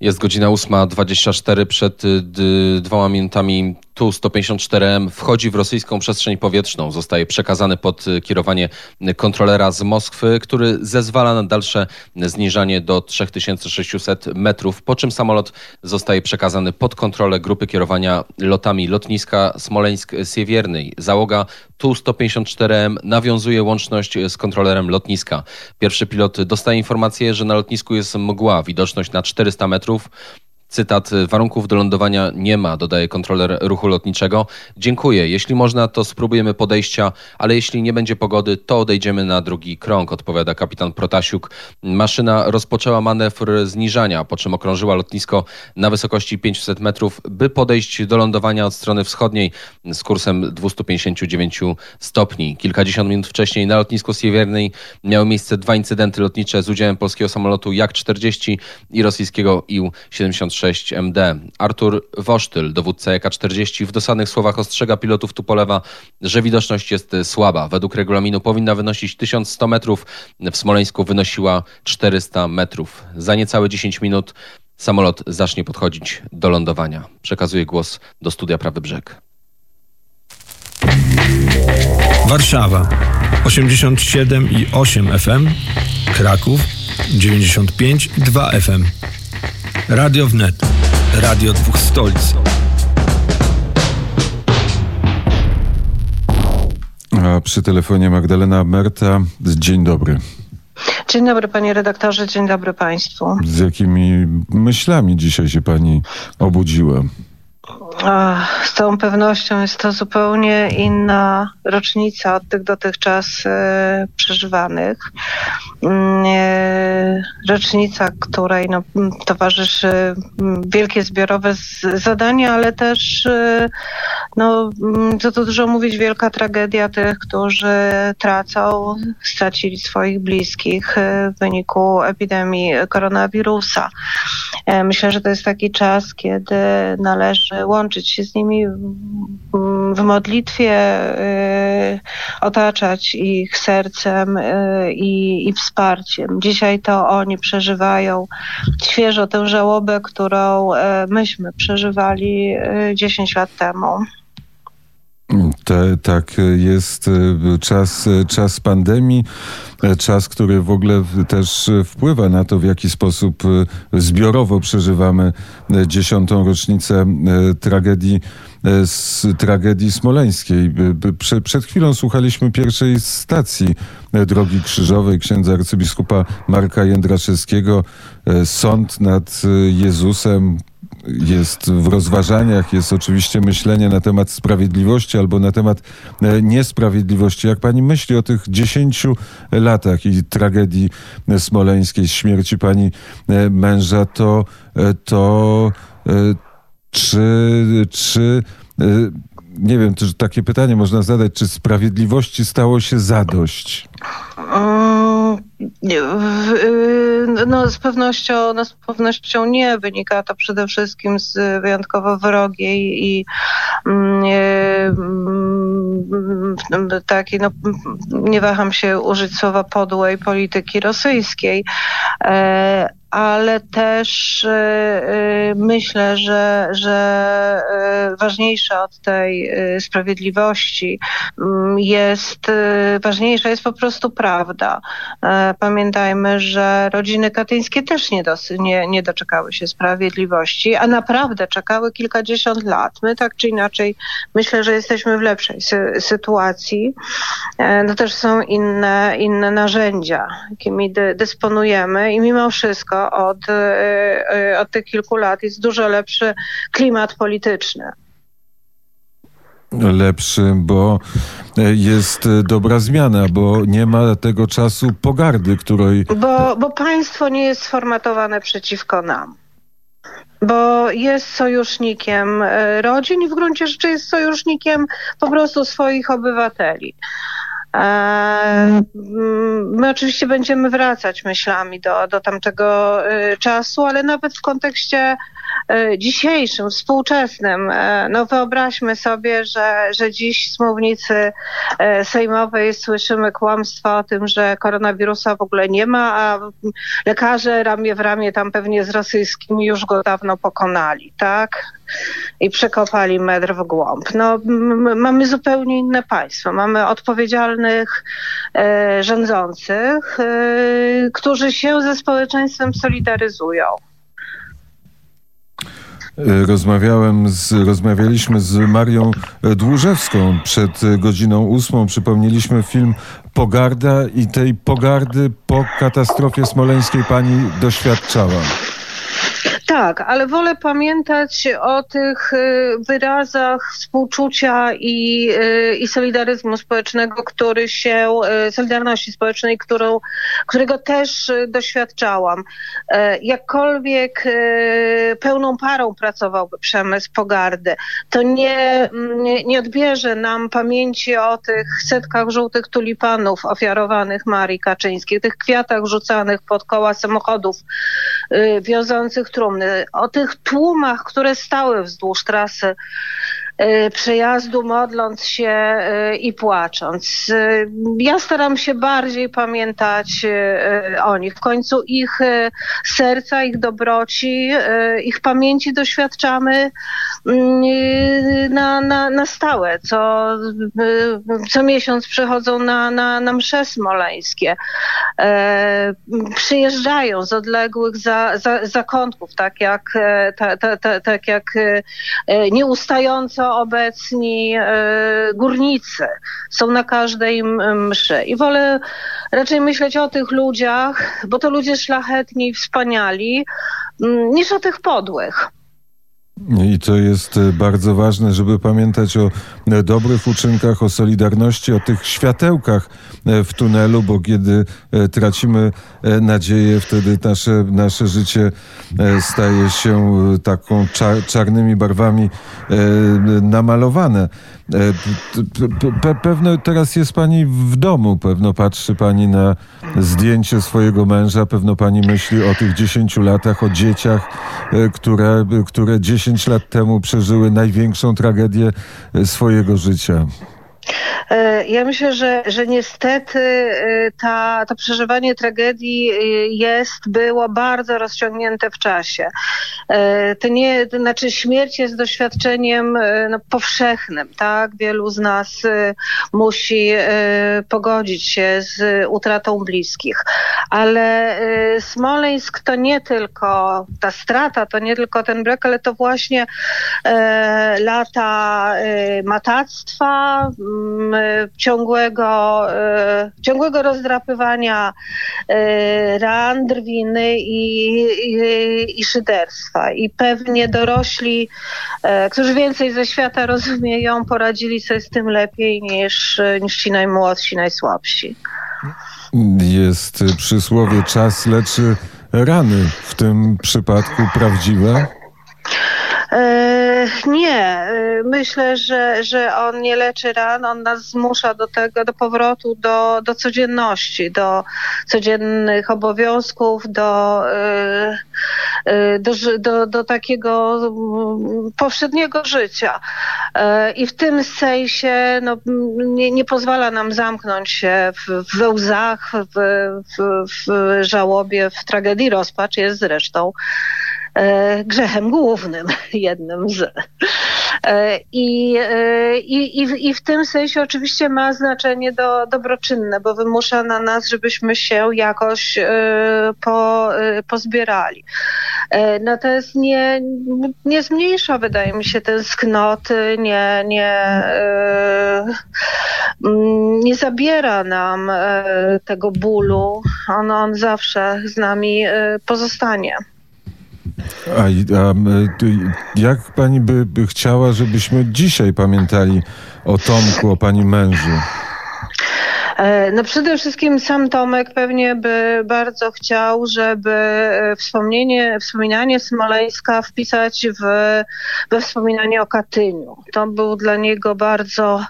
Jest godzina 8:24, przed dwoma minutami Tu-154M wchodzi w rosyjską przestrzeń powietrzną. Zostaje przekazany pod kierowanie kontrolera z Moskwy, który zezwala na dalsze zniżanie do 3600 metrów, po czym samolot zostaje przekazany pod kontrolę grupy kierowania lotami lotniska Smoleńsk-Siewierny. Załoga Tu-154M nawiązuje łączność z kontrolerem lotniska. Pierwszy pilot dostaje informację, że na lotnisku jest mgła, widoczność na 400 metrów. Cytat: warunków do lądowania nie ma, dodaje kontroler ruchu lotniczego. Dziękuję, jeśli można, to spróbujemy podejścia, ale jeśli nie będzie pogody, to odejdziemy na drugi krąg, odpowiada kapitan Protasiuk. Maszyna rozpoczęła manewr zniżania, po czym okrążyła lotnisko na wysokości 500 metrów, by podejść do lądowania od strony wschodniej z kursem 259 stopni. Kilkadziesiąt minut wcześniej na lotnisku Siewiernej miały miejsce dwa incydenty lotnicze z udziałem polskiego samolotu Jak-40 i rosyjskiego Ił-76 MD. Artur Wosztyl, dowódca Jak-40, w dosadnych słowach ostrzega pilotów Tupolewa, że widoczność jest słaba. Według regulaminu powinna wynosić 1100 metrów, w Smoleńsku wynosiła 400 metrów. Za niecałe 10 minut samolot zacznie podchodzić do lądowania. Przekazuję głos do studia Prawy Brzeg. Warszawa 87,8 FM, Kraków 95,2 FM. Radio WNET. Radio dwóch stolic. A przy telefonie Magdalena Merta. Dzień dobry. Dzień dobry panie redaktorze, dzień dobry państwu. Z jakimi myślami dzisiaj się pani obudziła? Z całą pewnością jest to zupełnie inna rocznica od tych dotychczas przeżywanych. Rocznica, której towarzyszy wielkie zbiorowe zadanie, ale też, co tu dużo mówić, wielka tragedia tych, którzy stracili swoich bliskich w wyniku epidemii koronawirusa. Myślę, że to jest taki czas, kiedy należy łączyć się z nimi w modlitwie, otaczać ich sercem i wsparciem. Dzisiaj to oni przeżywają świeżo tę żałobę, którą myśmy przeżywali 10 lat temu. Tak, jest czas pandemii, czas, który w ogóle też wpływa na to, w jaki sposób zbiorowo przeżywamy 10. rocznicę tragedii smoleńskiej. Przed chwilą słuchaliśmy pierwszej stacji Drogi Krzyżowej księdza arcybiskupa Marka Jędraszewskiego. Sąd nad Jezusem jest w rozważaniach, jest oczywiście myślenie na temat sprawiedliwości albo na temat niesprawiedliwości. Jak pani myśli o tych 10 latach i tragedii smoleńskiej, śmierci pani męża, to czy nie wiem, czy takie pytanie można zadać, czy sprawiedliwości stało się zadość? Z pewnością nie. Wynika to przede wszystkim z wyjątkowo wrogiej i takiej, nie waham się użyć słowa, podłej polityki rosyjskiej. Ale też myślę, że ważniejsza od tej sprawiedliwości jest po prostu prawda. Pamiętajmy, że rodziny katyńskie też nie doczekały się sprawiedliwości, a naprawdę czekały kilkadziesiąt lat. My tak czy inaczej myślę, że jesteśmy w lepszej sytuacji. No też są inne narzędzia, jakimi dysponujemy, i mimo wszystko od tych kilku lat jest dużo lepszy klimat polityczny. Lepszy, bo jest dobra zmiana, bo nie ma tego czasu pogardy, której... Bo państwo nie jest sformatowane przeciwko nam. Bo jest sojusznikiem rodzin i w gruncie rzeczy jest sojusznikiem po prostu swoich obywateli. My oczywiście będziemy wracać myślami do tamtego czasu, ale nawet w kontekście dzisiejszym, współczesnym. No wyobraźmy sobie, że dziś z mównicy sejmowej słyszymy kłamstwa o tym, że koronawirusa w ogóle nie ma, a lekarze ramię w ramię tam pewnie z rosyjskimi już go dawno pokonali, tak? I przekopali metr w głąb. No, mamy zupełnie inne państwo. Mamy odpowiedzialnych rządzących, którzy się ze społeczeństwem solidaryzują. Rozmawialiśmy z Marią Dłużewską przed godziną 8. Przypomnieliśmy film Pogarda i tej pogardy po katastrofie smoleńskiej pani doświadczała. Tak, ale wolę pamiętać o tych wyrazach współczucia i solidaryzmu społecznego, solidarności społecznej, którego też doświadczałam. Jakkolwiek pełną parą pracowałby przemysł pogardy, to nie odbierze nam pamięci o tych setkach żółtych tulipanów ofiarowanych Marii Kaczyńskiej, tych kwiatach rzucanych pod koła samochodów wiozących trumny, o tych tłumach, które stały wzdłuż trasy przejazdu, modląc się i płacząc. Ja staram się bardziej pamiętać o nich. W końcu ich serca, ich dobroci, ich pamięci doświadczamy na stałe. Co miesiąc przychodzą na msze smoleńskie. Przyjeżdżają z odległych zakątków, tak jak nieustająco obecni górnicy są na każdej mszy. I wolę raczej myśleć o tych ludziach, bo to ludzie szlachetni i wspaniali, niż o tych podłych. I to jest bardzo ważne, żeby pamiętać o dobrych uczynkach, o solidarności, o tych światełkach w tunelu, bo kiedy tracimy nadzieję, wtedy nasze życie staje się taką czarnymi barwami namalowane. Pewno teraz jest pani w domu, pewno patrzy pani na zdjęcie swojego męża, pewno pani myśli o tych 10 latach, o dzieciach, które 10 lat temu przeżyły największą tragedię swojego życia. Ja myślę, że niestety to przeżywanie tragedii było bardzo rozciągnięte w czasie. Śmierć jest doświadczeniem powszechnym, tak? Wielu z nas musi pogodzić się z utratą bliskich. Ale Smoleńsk to nie tylko ta strata, to nie tylko ten brak, ale to właśnie lata matactwa, ciągłego rozdrapywania ran, drwiny i szyderstwa. I pewnie dorośli, którzy więcej ze świata rozumieją, poradzili sobie z tym lepiej niż ci najmłodsi, najsłabsi. Jest przysłowie: czas leczy rany, w tym przypadku prawdziwe? Nie. Myślę, że on nie leczy ran, on nas zmusza do tego, do powrotu do codzienności, do codziennych obowiązków, do takiego powszedniego życia. I w tym sensie nie pozwala nam zamknąć się we łzach, w żałobie, w tragedii. Rozpacz jest zresztą grzechem głównym, jednym z. I w tym sensie oczywiście ma znaczenie dobroczynne, bo wymusza na nas, żebyśmy się jakoś pozbierali. Natomiast nie zmniejsza, wydaje mi się, tęsknoty, nie zabiera nam tego bólu. On zawsze z nami pozostanie. A jak pani by chciała, żebyśmy dzisiaj pamiętali o Tomku, o pani mężu? No przede wszystkim sam Tomek pewnie by bardzo chciał, żeby wspominanie Smoleńska wpisać we wspominanie o Katyniu. To był dla niego bardzo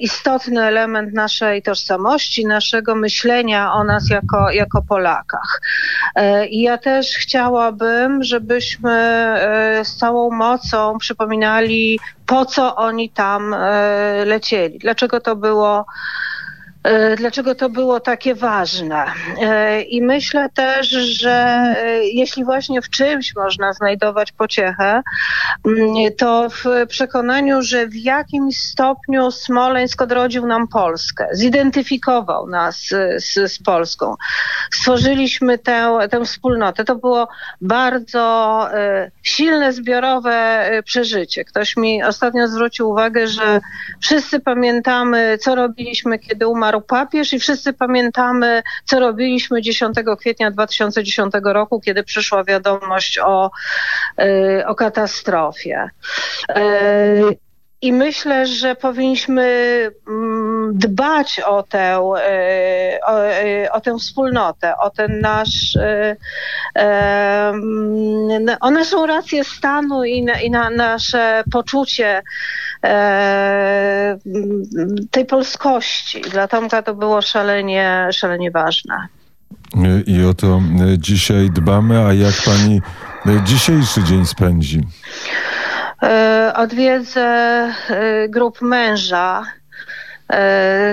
istotny element naszej tożsamości, naszego myślenia o nas jako Polakach. I ja też chciałabym, żebyśmy z całą mocą przypominali, po co oni tam lecieli, dlaczego to było takie ważne. I myślę też, że jeśli właśnie w czymś można znajdować pociechę, to w przekonaniu, że w jakimś stopniu Smoleńsk odrodził nam Polskę, zidentyfikował nas z Polską. Stworzyliśmy tę wspólnotę. To było bardzo silne, zbiorowe przeżycie. Ktoś mi ostatnio zwrócił uwagę, że wszyscy pamiętamy, co robiliśmy, kiedy umarł papież, i wszyscy pamiętamy, co robiliśmy 10 kwietnia 2010 roku, kiedy przyszła wiadomość o katastrofie. I myślę, że powinniśmy dbać o tę wspólnotę, o naszą rację stanu i na nasze poczucie tej polskości. Dla Tomka to było szalenie, szalenie ważne. I o to dzisiaj dbamy. A jak pani dzisiejszy dzień spędzi? Odwiedzę grup męża.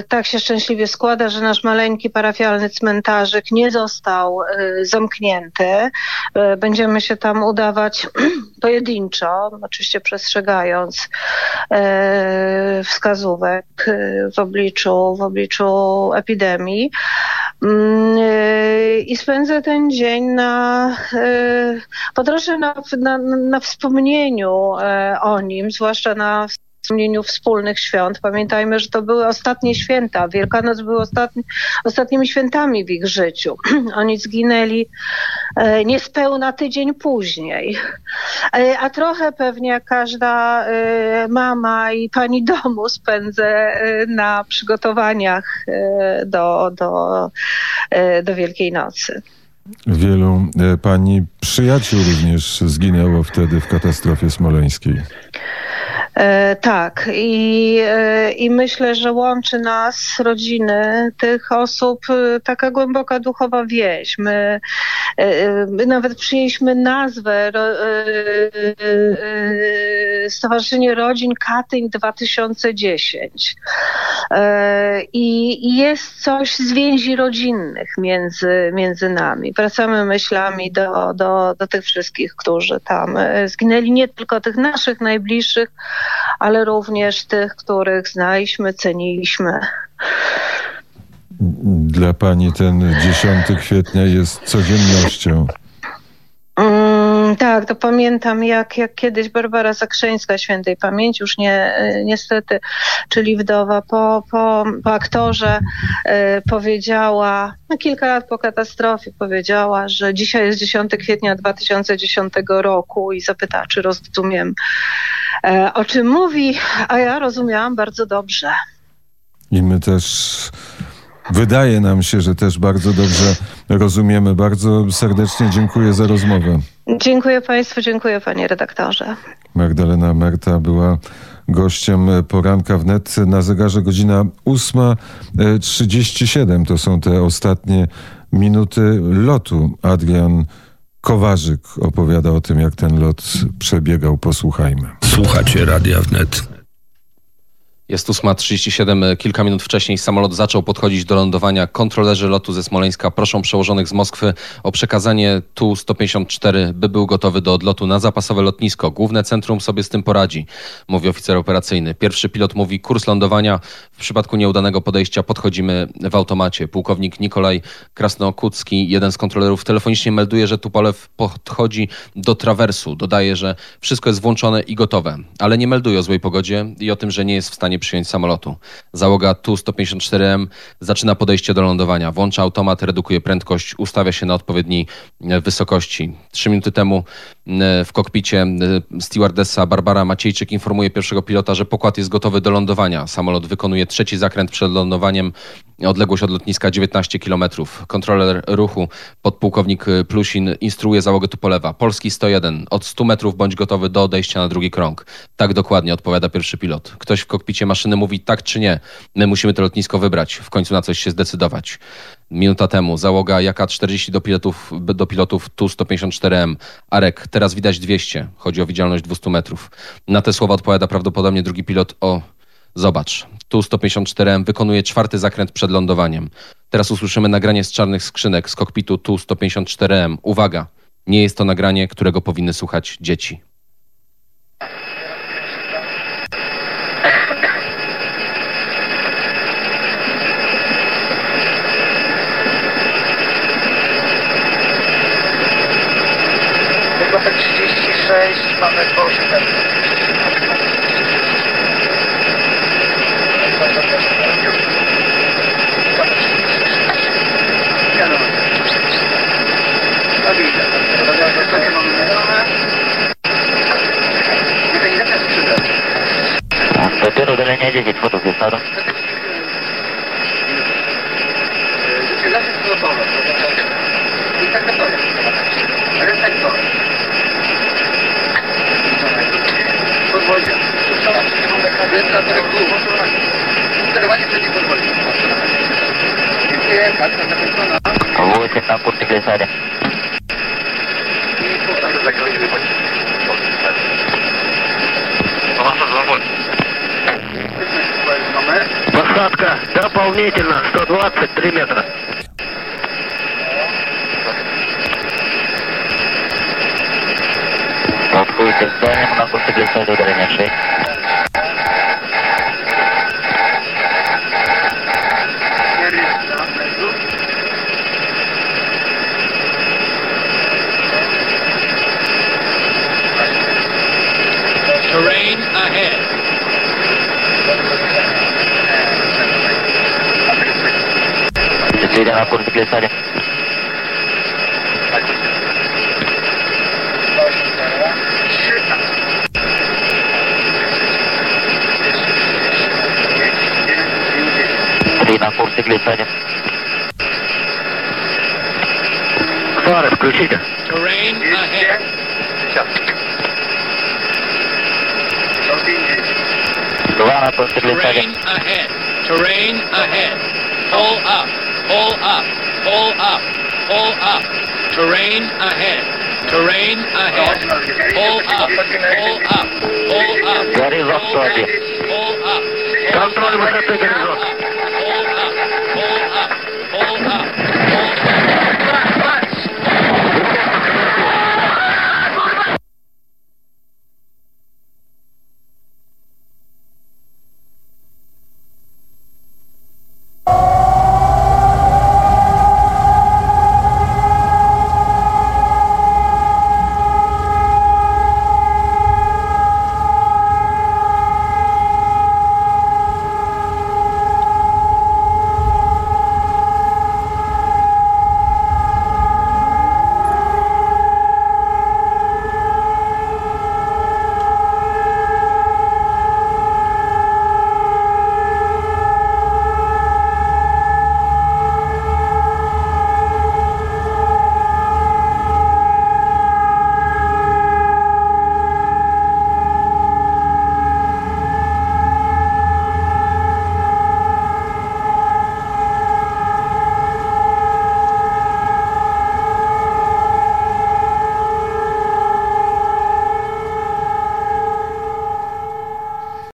Tak się szczęśliwie składa, że nasz maleńki parafialny cmentarzyk nie został zamknięty. Będziemy się tam udawać pojedynczo, oczywiście przestrzegając wskazówek w obliczu epidemii. I spędzę ten dzień na wspomnieniu o nim, zwłaszcza na wspomnieniu wspólnych świąt. Pamiętajmy, że to były ostatnie święta. Wielkanoc były ostatnimi świętami w ich życiu. Oni zginęli niespełna tydzień później. A trochę pewnie jak każda mama i pani domu spędzę na przygotowaniach do Wielkiej Nocy. Wielu pani przyjaciół również zginęło wtedy w katastrofie smoleńskiej. Tak, i myślę, że łączy nas, rodziny tych osób, taka głęboka duchowa więź. My nawet przyjęliśmy nazwę Stowarzyszenie Rodzin Katyń 2010. I jest coś z więzi rodzinnych między nami. Wracamy myślami do tych wszystkich, którzy tam zginęli, nie tylko tych naszych najbliższych, ale również tych, których znaliśmy, ceniliśmy. Dla pani ten 10 kwietnia jest codziennością. Tak, to pamiętam, jak kiedyś Barbara Zakrzeńska, świętej pamięci, już niestety, czyli wdowa po aktorze, powiedziała, kilka lat po katastrofie powiedziała, że dzisiaj jest 10 kwietnia 2010 roku i zapyta, czy rozumiem, o czym mówi, a ja rozumiałam bardzo dobrze. I my też, wydaje nam się, że też bardzo dobrze rozumiemy. Bardzo serdecznie dziękuję za rozmowę. Dziękuję państwu, dziękuję panie redaktorze. Magdalena Merta była gościem Poranka WNET. Na zegarze godzina 8:37. To są te ostatnie minuty lotu. Adrian Kowarzyk opowiada o tym, jak ten lot przebiegał. Posłuchajmy. Słuchacie Radia WNET. Jest 8:37, kilka minut wcześniej samolot zaczął podchodzić do lądowania. Kontrolerzy lotu ze Smoleńska proszą przełożonych z Moskwy o przekazanie Tu-154, by był gotowy do odlotu na zapasowe lotnisko. Główne centrum sobie z tym poradzi, mówi oficer operacyjny. Pierwszy pilot mówi kurs lądowania. W przypadku nieudanego podejścia podchodzimy w automacie. Pułkownik Nikolaj Krasnokucki, jeden z kontrolerów, telefonicznie melduje, że Tupolew podchodzi do trawersu. Dodaje, że wszystko jest włączone i gotowe, ale nie melduje o złej pogodzie i o tym, że nie jest w stanie stanie przyjąć samolotu. Załoga Tu-154M zaczyna podejście do lądowania, włącza automat, redukuje prędkość, ustawia się na odpowiedniej wysokości. 3 minuty temu w kokpicie stewardessa Barbara Maciejczyk informuje pierwszego pilota, że pokład jest gotowy do lądowania. Samolot wykonuje trzeci zakręt przed lądowaniem. Odległość od lotniska 19 km. Kontroler ruchu, podpułkownik Plusin, instruuje załogę Tupolewa. Polski 101. Od 100 metrów bądź gotowy do odejścia na drugi krąg. Tak dokładnie odpowiada pierwszy pilot. Ktoś w kokpicie maszyny mówi tak czy nie. My musimy to lotnisko wybrać. W końcu na coś się zdecydować. Minuta temu załoga Jak-40 do pilotów Tu-154M. Arek, teraz widać 200. Chodzi o widzialność 200 metrów. Na te słowa odpowiada prawdopodobnie drugi pilot o... Zobacz, Tu-154M wykonuje czwarty zakręt przed lądowaniem. Teraz usłyszymy nagranie z czarnych skrzynek z kokpitu Tu-154M. Uwaga, nie jest to nagranie, którego powinny słuchać dzieci. Tylko 36, mamy 8. Dopiero delenia 10 fotów jest staro. Wójcie na purty glesaria. Посадка дополнительно 123 метра. Подходите к зданию, у нас поступает удаление 6. Terrain ahead. Idę na kurs glesaria. Idę na kurs glesaria. Sorry, включите. Terrain ahead. Terrain ahead. Terrain ahead. Pull up. All up, all up, all up. Terrain ahead, terrain ahead. All up, all up, all up. All up, all up. Control,